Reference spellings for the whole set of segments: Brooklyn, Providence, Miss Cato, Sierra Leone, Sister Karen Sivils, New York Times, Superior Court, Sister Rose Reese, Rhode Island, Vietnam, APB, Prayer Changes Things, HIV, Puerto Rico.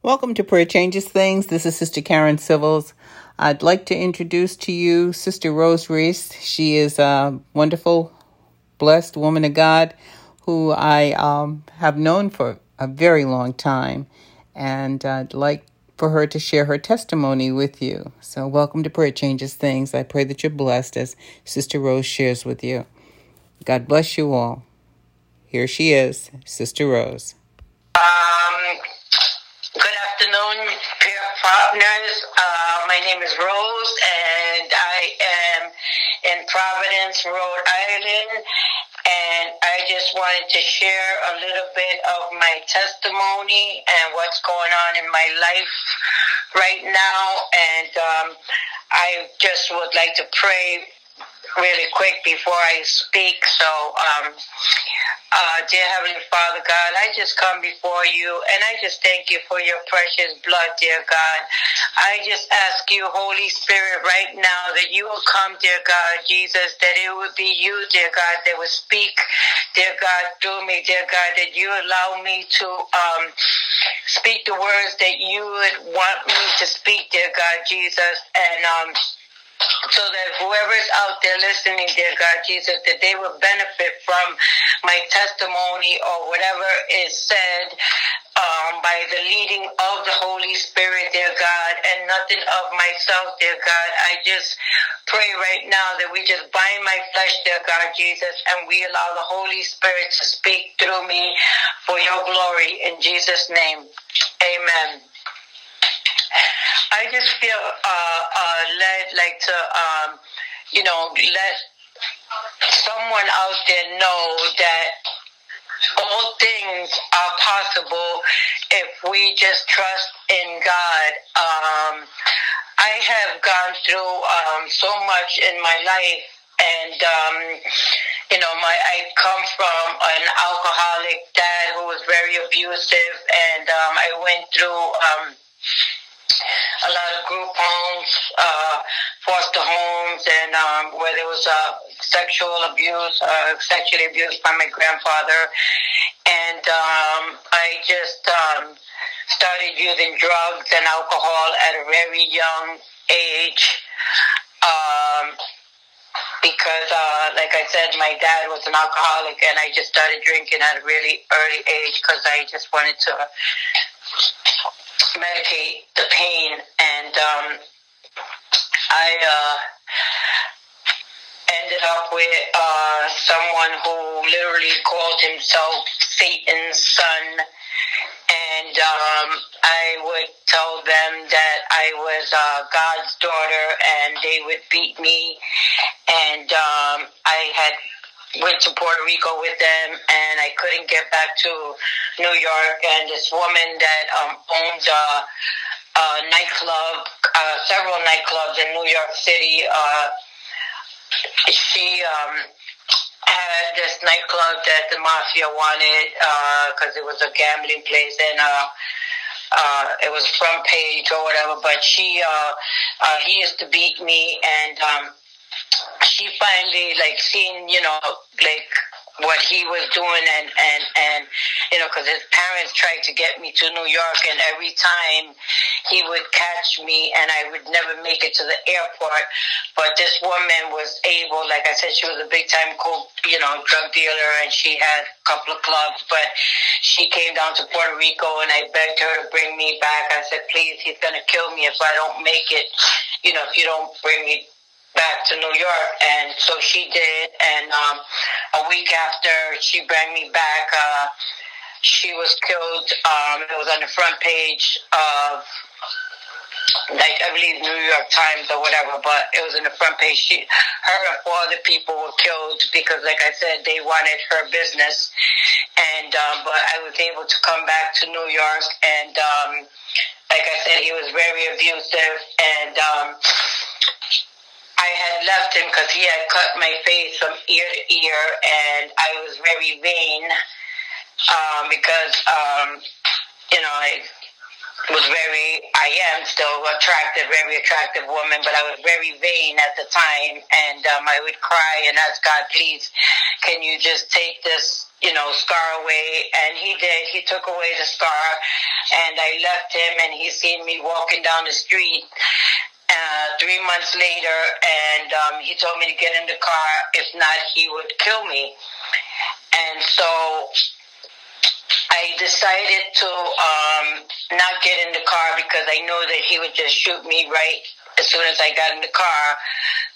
Welcome to Prayer Changes Things. This is Sister Karen Sivils. I'd like to introduce to you Sister Rose Reese. She is a wonderful, blessed woman of God who I have known for a very long time. And I'd like for her to share her testimony with you. So welcome to Prayer Changes Things. I pray that you're blessed as Sister Rose shares with you. God bless you all. Here she is, Sister Rose. Good afternoon, peer partners. My name is Rose, and I am in Providence, Rhode Island, and I just wanted to share a little bit of my testimony and what's going on in my life right now, and I just would like to pray really quick before I speak, so dear Heavenly Father God, I just come before you and I just thank you for your precious blood, dear God. I just ask you, Holy Spirit, right now that you will come, dear God, Jesus, that it would be you, dear God, that would speak, dear God, through me, dear God, that you allow me to speak the words that you would want me to speak, dear God, Jesus, and so that whoever's out there listening, dear God, Jesus, that they will benefit from my testimony or whatever is said by the leading of the Holy Spirit, dear God, and nothing of myself, dear God. I just pray right now that we just bind my flesh, dear God, Jesus, and we allow the Holy Spirit to speak through me for your glory. In Jesus' name, amen. I just feel led, like to, let someone out there know that all things are possible if we just trust in God. I have gone through so much in my life, and I come from an alcoholic dad who was very abusive, and I went through a lot of group homes, foster homes, and where there was sexual abuse, sexually abused by my grandfather. And I just started using drugs and alcohol at a very young age because, like I said, my dad was an alcoholic, and I just started drinking at a really early age because I just wanted to medicate the pain, and I ended up with someone who literally called himself Satan's son, and I would tell them that I was God's daughter, and they would beat me, and I had went to Puerto Rico with them, and I couldn't get back to New York. And this woman that owned a nightclub, several nightclubs in New York City, she had this nightclub that the mafia wanted because it was a gambling place, and it was front page or whatever. But he used to beat me, and she finally, like, seen, like, what he was doing, and because his parents tried to get me to New York, and every time he would catch me, and I would never make it to the airport. But this woman was able, like I said, she was a big-time coke, drug dealer, and she had a couple of clubs, but she came down to Puerto Rico, and I begged her to bring me back. I said, please, he's going to kill me if I don't make it, if you don't bring me back to New York. And so she did, and a week after she brought me back, she was killed. It was on the front page of, like, I believe New York Times or whatever, but it was in the front page. Her and four other people were killed because, like I said, they wanted her business, and but I was able to come back to New York, and like I said, he was very abusive, and I had left him because he had cut my face from ear to ear, and I was very vain because, I was very, I am still attractive, very attractive woman, but I was very vain at the time, and I would cry and ask God, please, can you just take this, you know, scar away? And he did. He took away the scar, and I left him, and he seen me walking down the street 3 months later, and he told me to get in the car. If not, he would kill me. And so I decided to not get in the car because I knew that he would just shoot me right as soon as I got in the car.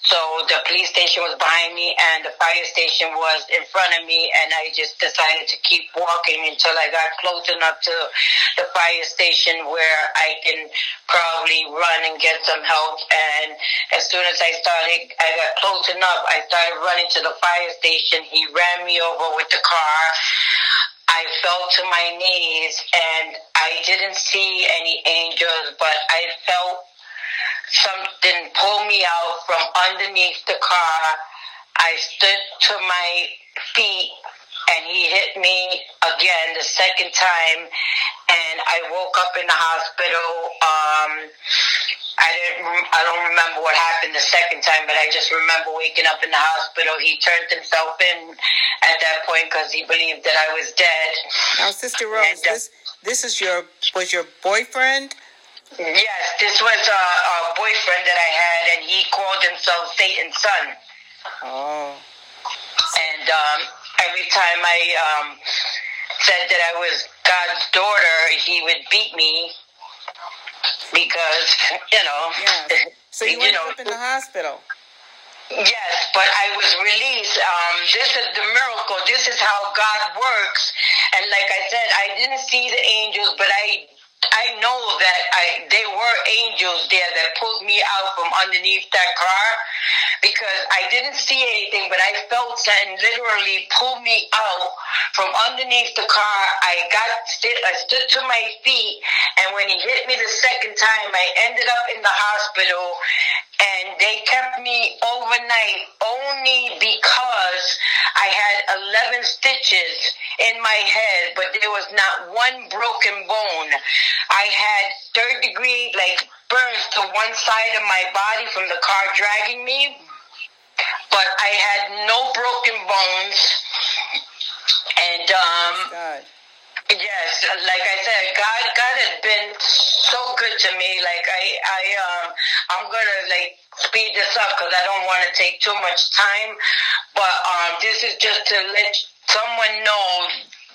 So the police station was behind me and the fire station was in front of me, and I just decided to keep walking until I got close enough to the fire station where I can probably run and get some help. And as soon as I got close enough, I started running to the fire station. He ran me over with the car. I fell to my knees, and I didn't see any angels, but I felt something pull me out from underneath the car. I stood to my feet, and he hit me again the second time, and I woke up in the hospital. I don't remember what happened the second time, but I just remember waking up in the hospital. He turned himself in at that point because he believed that I was dead. Now, Sister Rose, and, this is was your boyfriend? Yes, this was a boyfriend that I had, and he called himself Satan's son. Oh. And every time I said that I was God's daughter, he would beat me. Because, you know... Yes. So you ended up in the hospital. Yes, but I was released. This is the miracle. This is how God works. And like I said, I didn't see the angels, but I know that they were angels there that pulled me out from underneath that car, because I didn't see anything, but I felt something literally pull me out from underneath the car. I stood to my feet, and when he hit me the second time, I ended up in the hospital, and they kept me overnight only because I had 11 stitches in my head, but there was not one broken bone. I had third-degree, burns to one side of my body from the car dragging me, but I had no broken bones. And, yes, like I said, God has been so good to me. I'm gonna, speed this up because I don't want to take too much time, but this is just to let someone know,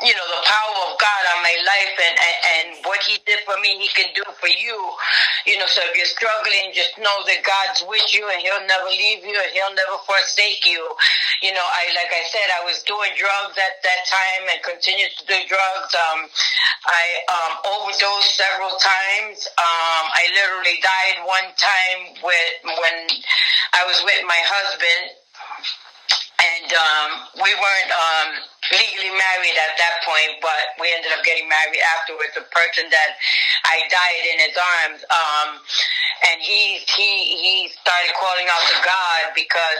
you know, the power of God on my life, and what he did for me, he can do for you. You know, so if you're struggling, just know that God's with you, and he'll never leave you, and he'll never forsake you. You know, I was doing drugs at that time and continued to do drugs. I overdosed several times. I literally died one time when I was with my husband, and we weren't legally married at that point, but we ended up getting married afterwards. The person that I died in his arms, and he started calling out to God because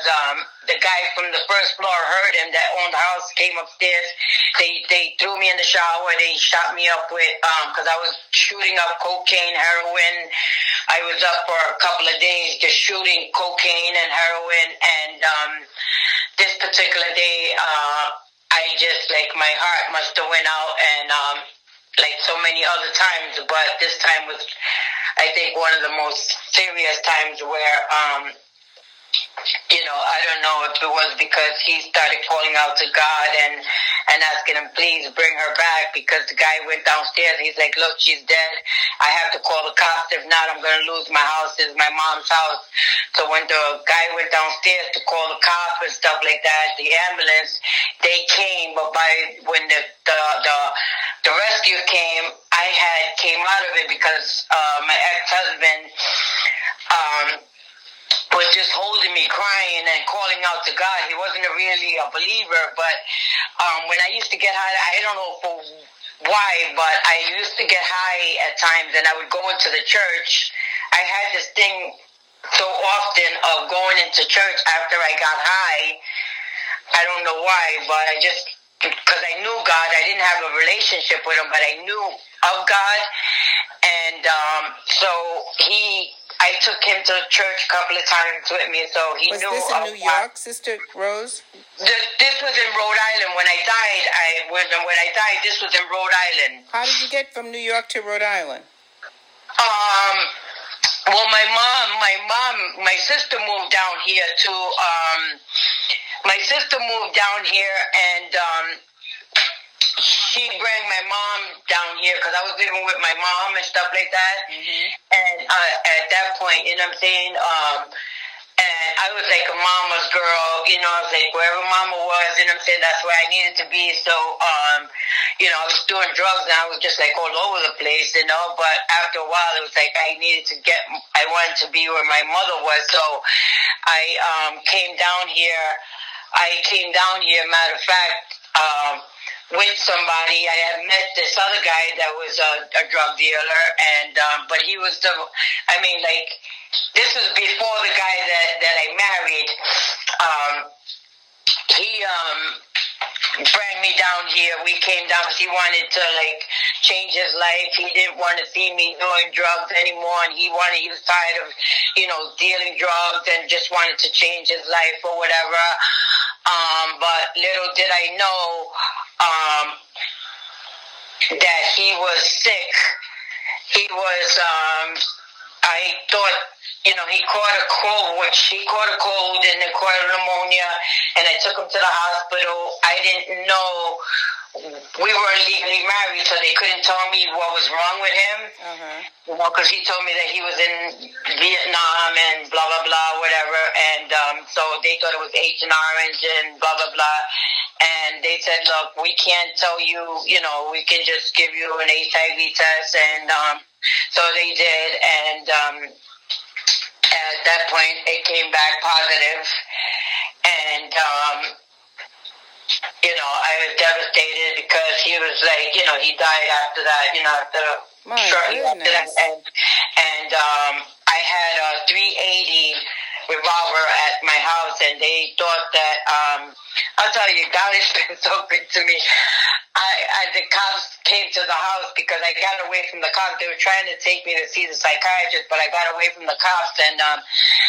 the guy from the first floor heard him that owned the house, came upstairs. They threw me in the shower. They shot me up with because I was shooting up cocaine, heroin. I was up for a couple of days just shooting cocaine and heroin, and this particular day. I just, my heart must have went out, and so many other times, but this time was, I think, one of the most serious times where, you know, I don't know if it was because he started calling out to God and asking him, please bring her back, because the guy went downstairs. He's like, look, she's dead. I have to call the cops. If not, I'm going to lose my house. This is my mom's house. So when the guy went downstairs to call the cops and stuff like that, the ambulance, they came. But when the rescue came, I had came out of it because my ex-husband was just holding me, crying and calling out to God. He wasn't really a believer, but when I used to get high, I don't know why, but I used to get high at times, and I would go into the church. I had this thing so often of going into church after I got high. I don't know why, but because I knew God, I didn't have a relationship with him, but I knew of God. And so I took him to church a couple of times with me, so he knew. Was this in New York, Sister Rose? This was in Rhode Island. When I died, this was in Rhode Island. How did you get from New York to Rhode Island? Well, my sister moved down here to, and she brought my mom down here because I was living with my mom and stuff like that. Mm-hmm. And at that point, you know what I'm saying? And I was like a mama's girl, you know, I was like wherever mama was, you know what I'm saying? That's where I needed to be. So, you know, I was doing drugs and I was just like all over the place, you know, but after a while it was like I wanted to be where my mother was. So I came down here, matter of fact, with somebody. I had met this other guy that was a drug dealer, and but he was this was before the guy that I married. He brought me down here. We came down because he wanted to change his life. He didn't want to see me doing drugs anymore, and he was tired of, you know, dealing drugs and just wanted to change his life or whatever. But little did I know that he was sick. He was. I thought, you know, he caught a cold and then caught pneumonia, and I took him to the hospital. I didn't know, we weren't legally married, so they couldn't tell me what was wrong with him. Mm-hmm. You know, because he told me that he was in Vietnam and blah, blah, blah, whatever. And so they thought it was Agent Orange and blah, blah, blah. And they said, look, we can't tell you, you know, we can just give you an HIV test. And so they did. And at that point, it came back positive. And, you know, I was devastated because he was like, you know, he died after that, you know, shortly after that. And I had a .380 revolver at my house, and they thought that, I'll tell you, God has been so good to me. The cops came to the house because I got away from the cops. They were trying to take me to see the psychiatrist, but I got away from the cops, and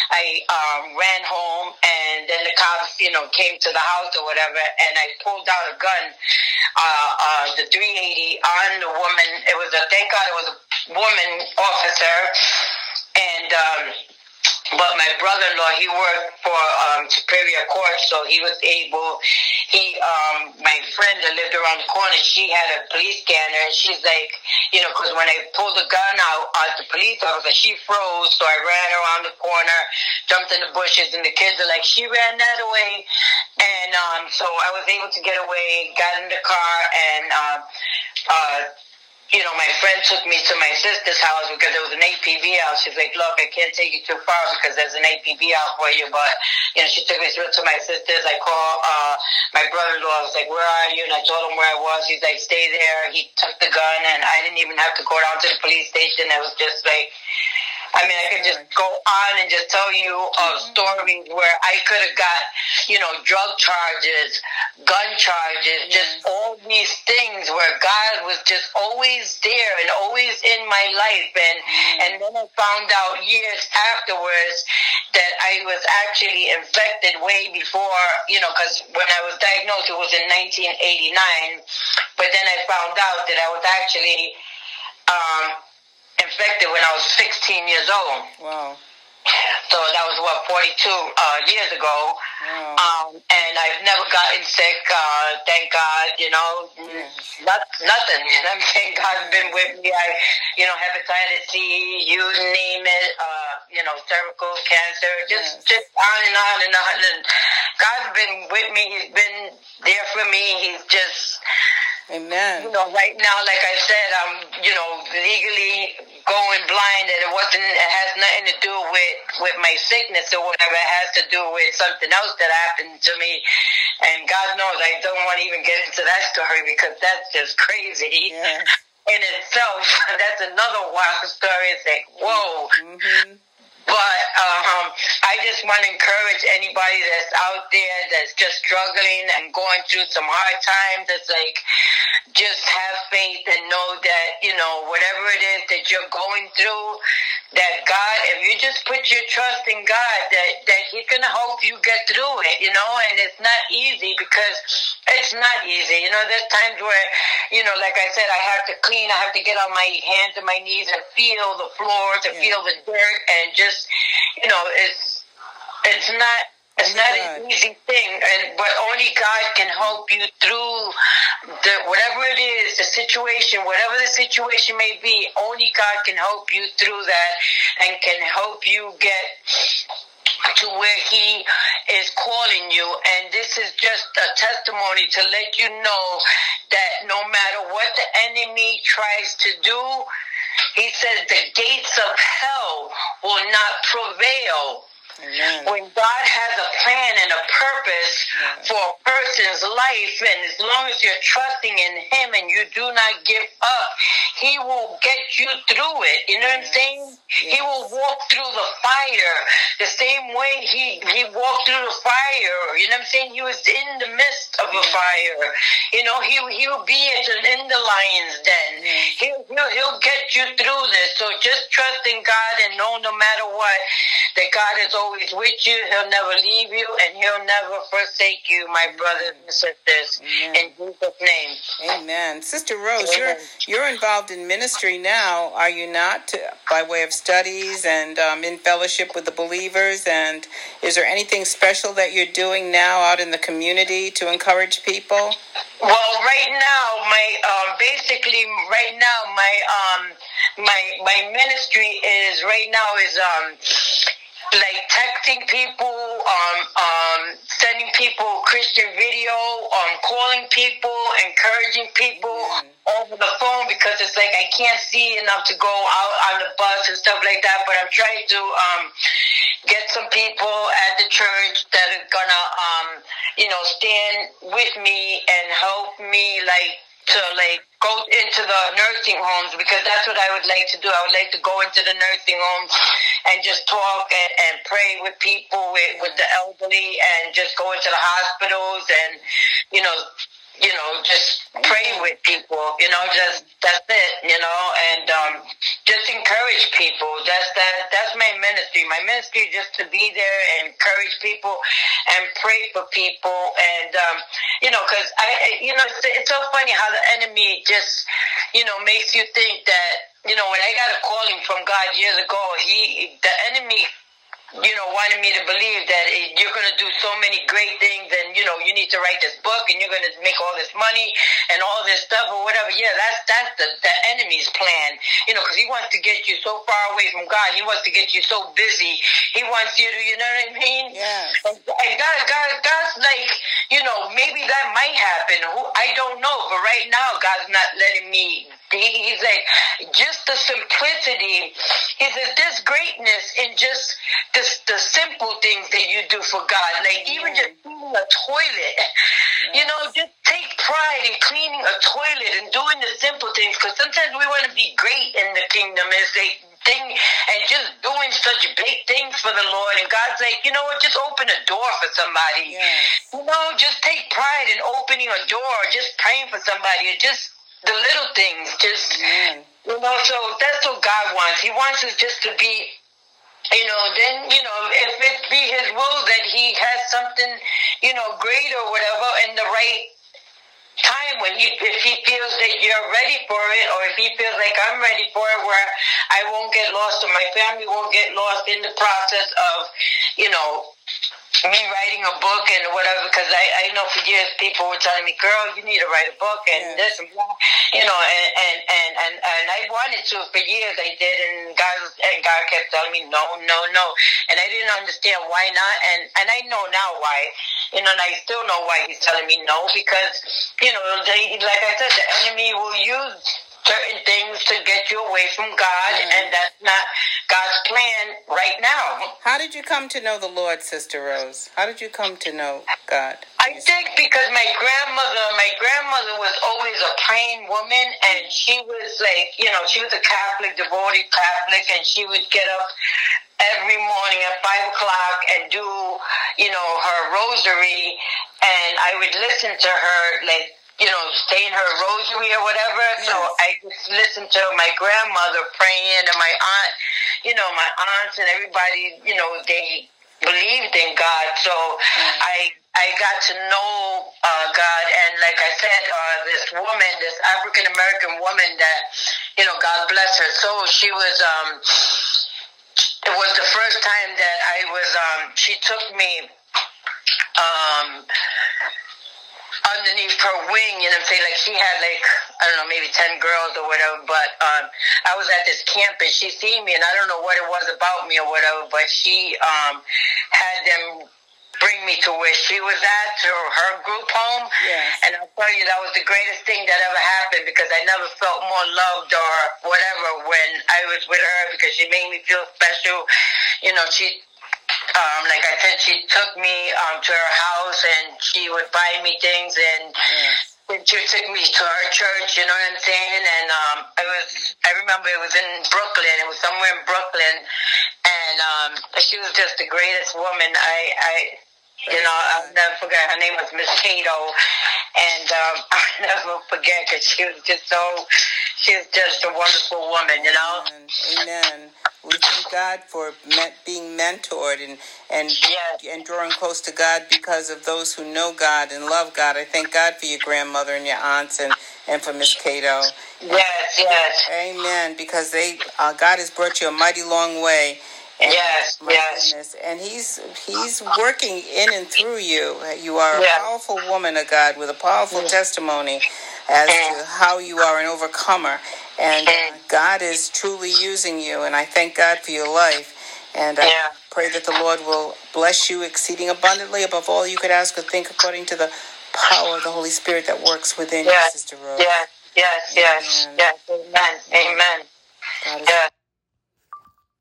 I ran home, and then the cops, you know, came to the house or whatever, and I pulled out a gun, the .380 on the woman. Thank God it was a woman officer, and but my brother-in-law, he worked for Superior Court, so he was able. My friend that lived around the corner, she had a police scanner, and she's like, you know, because when I pulled the gun out at the police officer, she froze. So I ran around the corner, jumped in the bushes, and the kids are like, she ran that away, and so I was able to get away, got in the car, and you know, my friend took me to my sister's house because there was an APB out. She's like, look, I can't take you too far because there's an APB out for you. But, you know, she took me to my sister's. I called my brother-in-law. I was like, where are you? And I told him where I was. He's like, stay there. He took the gun, and I didn't even have to go down to the police station. I was just like, I mean, I could just go on and just tell you of stories where I could have got, you know, drug charges, gun charges, just all these things where God was just always there and always in my life. And then I found out years afterwards that I was actually infected way before, you know, because when I was diagnosed, it was in 1989. But then I found out that I was actually infected when I was 16 years old. Wow. So that was, 42 years ago. Wow. And I've never gotten sick, thank God, you know, nothing. I'm saying God's been with me. You know, hepatitis C, you name it, you know, cervical cancer, just on and on and on. And God's been with me. He's been there for me. He's just... Amen. You know, right now, like I said, I'm, you know, legally going blind, and it has nothing to do with my sickness or whatever. It has to do with something else that happened to me. And God knows I don't want to even get into that story because that's just crazy. Yeah. In itself. That's another wild story. It's like, whoa. Mm-hmm. But I just want to encourage anybody that's out there that's just struggling and going through some hard times. It's like, just have faith and know that, you know, whatever it is that you're going through, that God, if you just put your trust in God, that He's going to help you get through it, you know. And it's not easy, because it's not easy. You know, there's times where, you know, like I said, I have to clean. I have to get on my hands and my knees and feel the floor, to feel the dirt, and just, you know, it's not an easy thing, but only God can help you through whatever it is, the situation, whatever the situation may be. Only God can help you through that and can help you get to where He is calling you. And this is just a testimony to let you know that no matter what the enemy tries to do, he says the gates of hell will not prevail. Amen. When God has a plan and a purpose for a person's life, and as long as you're trusting in Him and you do not give up, He will get you through it. You know what I'm saying? Yes. He will walk through the fire the same way He walked through the fire. You know what I'm saying? He was in the midst of a fire. You know, He will be in the lion's den. He'll get you through this. So just trust in God and know, no matter what, that God is always with you. He'll never leave you, and He'll never forsake you, my brothers and sisters. Amen. In Jesus' name. Amen. Sister Rose, Amen. You're involved in ministry now, are you not, by way of studies and in fellowship with the believers? And is there anything special that you're doing now out in the community to encourage people? Well, right now, my ministry is like texting people, sending people Christian video, calling people, encouraging people over the phone, because it's like I can't see enough to go out on the bus and stuff like that. But I'm trying to get some people at the church that are gonna, stand with me and help me, to go into the nursing homes, because that's what I would like to do. I would like to go into the nursing homes and just talk and pray with people, with the elderly, and just go into the hospitals and, just pray with people, that's it, and just encourage people. That's my ministry. My ministry is just to be there and encourage people and pray for people. And, because it's so funny how the enemy just, makes you think that, when I got a calling from God years ago, the enemy wanted me to believe that you're going to do so many great things, and, you need to write this book, and you're going to make all this money and all this stuff or whatever. Yeah, that's the enemy's plan, because he wants to get you so far away from God. He wants to get you so busy. He wants you to, you know what I mean? Yeah. And God's like, maybe that might happen. I don't know. But right now, God's not letting me. He's like, just the simplicity. He says, there's greatness in just the simple things that you do for God. Like, even just cleaning a toilet. Yes. Just take pride in cleaning a toilet and doing the simple things. Because sometimes we want to be great in the kingdom. It's like, and just doing such big things for the Lord. And God's like, you know what, just open a door for somebody. Yes. Just take pride in opening a door, or just praying for somebody, or just the little things, just, so that's what God wants. He wants us just to be, if it be His will that He has something, great or whatever in the right time, if He feels that you're ready for it, or if He feels like I'm ready for it, where I won't get lost or my family won't get lost in the process of, me writing a book and whatever, because I know for years people were telling me, girl, you need to write a book and this and that, and I wanted to for years. I did, and God kept telling me no, and I didn't understand why not, and I know now why, and I still know why He's telling me no, because like I said, the enemy will use certain things to get you away from God, and that's not God's plan right now. How did you come to know the Lord, Sister Rose? How did you come to know God? I think because my grandmother was always a praying woman, and she was like, she was a Catholic, devoted Catholic, and she would get up every morning at 5 o'clock and do, you know, her rosary. And I would listen to her, like, you know, saying her rosary or whatever. So I just listened to my grandmother praying and my aunt, you know, my aunts and everybody, you know, they believed in God. So I got to know God. And like I said, this woman, this African-American woman that, you know, God bless her soul, she was, it was the first time that I was, she took me, underneath her wing, you know what I'm saying? Like, she had, like, I don't know, maybe 10 girls or whatever, but I was at this camp, and she seen me, and I don't know what it was about me or whatever, but she had them bring me to where she was at, to her group home. Yes. And I'll tell you, that was the greatest thing that ever happened, because I never felt more loved or whatever when I was with her, because she made me feel special. You know, she... like I said, she took me to her house, and she would buy me things, and she took me to her church, you know what I'm saying? And I remember it was in Brooklyn. It was somewhere in Brooklyn, and she was just the greatest woman. You know, I'll never forget. Her name was Miss Cato, and I'll never forget, because she was just a wonderful woman, you know? Amen. We thank God for being mentored and drawing close to God because of those who know God and love God. I thank God for your grandmother and your aunts and for Miss Cato. Yes, yes. Amen, because God has brought you a mighty long way. And goodness, and he's working in and through you. You are a powerful woman of God with a powerful testimony as to how you are an overcomer. And God is truly using you, and I thank God for your life. And I pray that the Lord will bless you exceeding abundantly above all you could ask or think, according to the power of the Holy Spirit that works within you, Sister Rose. Amen. God is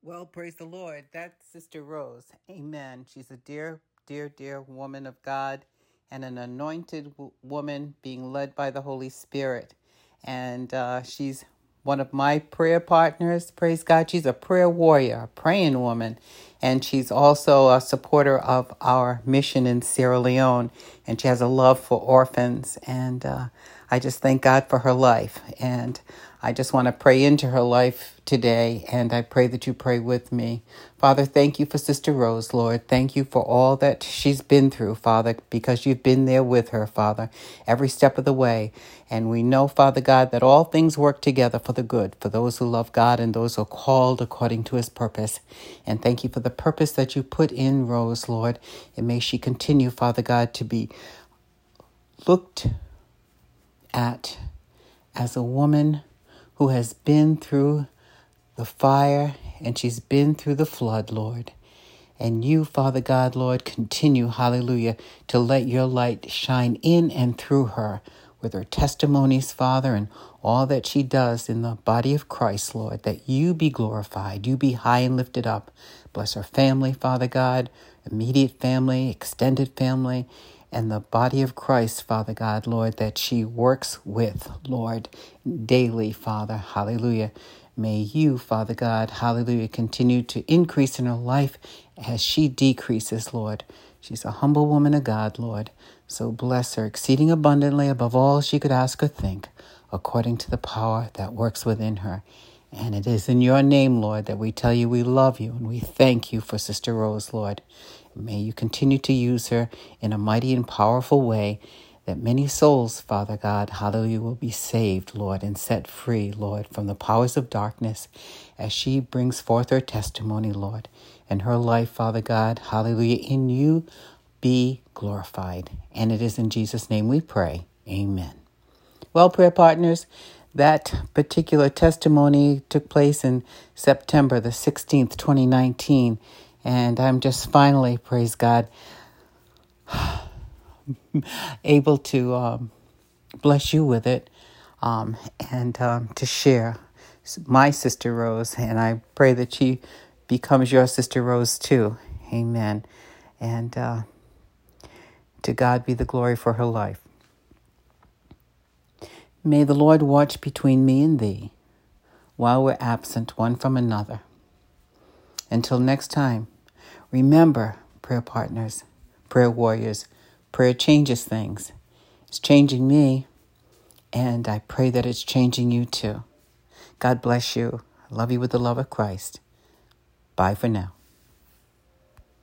well, praise the Lord. That's Sister Rose. Amen. She's a dear, dear, dear woman of God and an anointed woman being led by the Holy Spirit. And she's one of my prayer partners. Praise God. She's a prayer warrior, a praying woman. And she's also a supporter of our mission in Sierra Leone. And she has a love for orphans. And I just thank God for her life. And I just want to pray into her life today, and I pray that you pray with me. Father, thank you for Sister Rose, Lord. Thank you for all that she's been through, Father, because you've been there with her, Father, every step of the way. And we know, Father God, that all things work together for the good, for those who love God and those who are called according to his purpose. And thank you for the purpose that you put in Rose, Lord. And may she continue, Father God, to be looked at as a woman who has been through the fire and she's been through the flood, Lord. And you, Father God, Lord, continue, hallelujah, to let your light shine in and through her with her testimonies, Father, and all that she does in the body of Christ, Lord, that you be glorified, you be high and lifted up. Bless her family, Father God, immediate family, extended family, and the body of Christ, Father God, Lord, that she works with, Lord, daily, Father, hallelujah. May you, Father God, hallelujah, continue to increase in her life as she decreases, Lord. She's a humble woman of God, Lord. So bless her exceeding abundantly above all she could ask or think, according to the power that works within her. And it is in your name, Lord, that we tell you we love you and we thank you for Sister Rose, Lord. May you continue to use her in a mighty and powerful way that many souls, Father God, hallelujah, will be saved, Lord, and set free, Lord, from the powers of darkness as she brings forth her testimony, Lord. And her life, Father God, hallelujah, in you be glorified. And it is in Jesus' name we pray. Amen. Well, prayer partners, that particular testimony took place in September the 16th, 2019. And I'm just finally, praise God, able to bless you with it and to share my Sister Rose. And I pray that she becomes your Sister Rose too. Amen. And to God be the glory for her life. May the Lord watch between me and thee while we're absent one from another. Until next time, remember, prayer partners, prayer warriors, prayer changes things. It's changing me, and I pray that it's changing you too. God bless you. I love you with the love of Christ. Bye for now.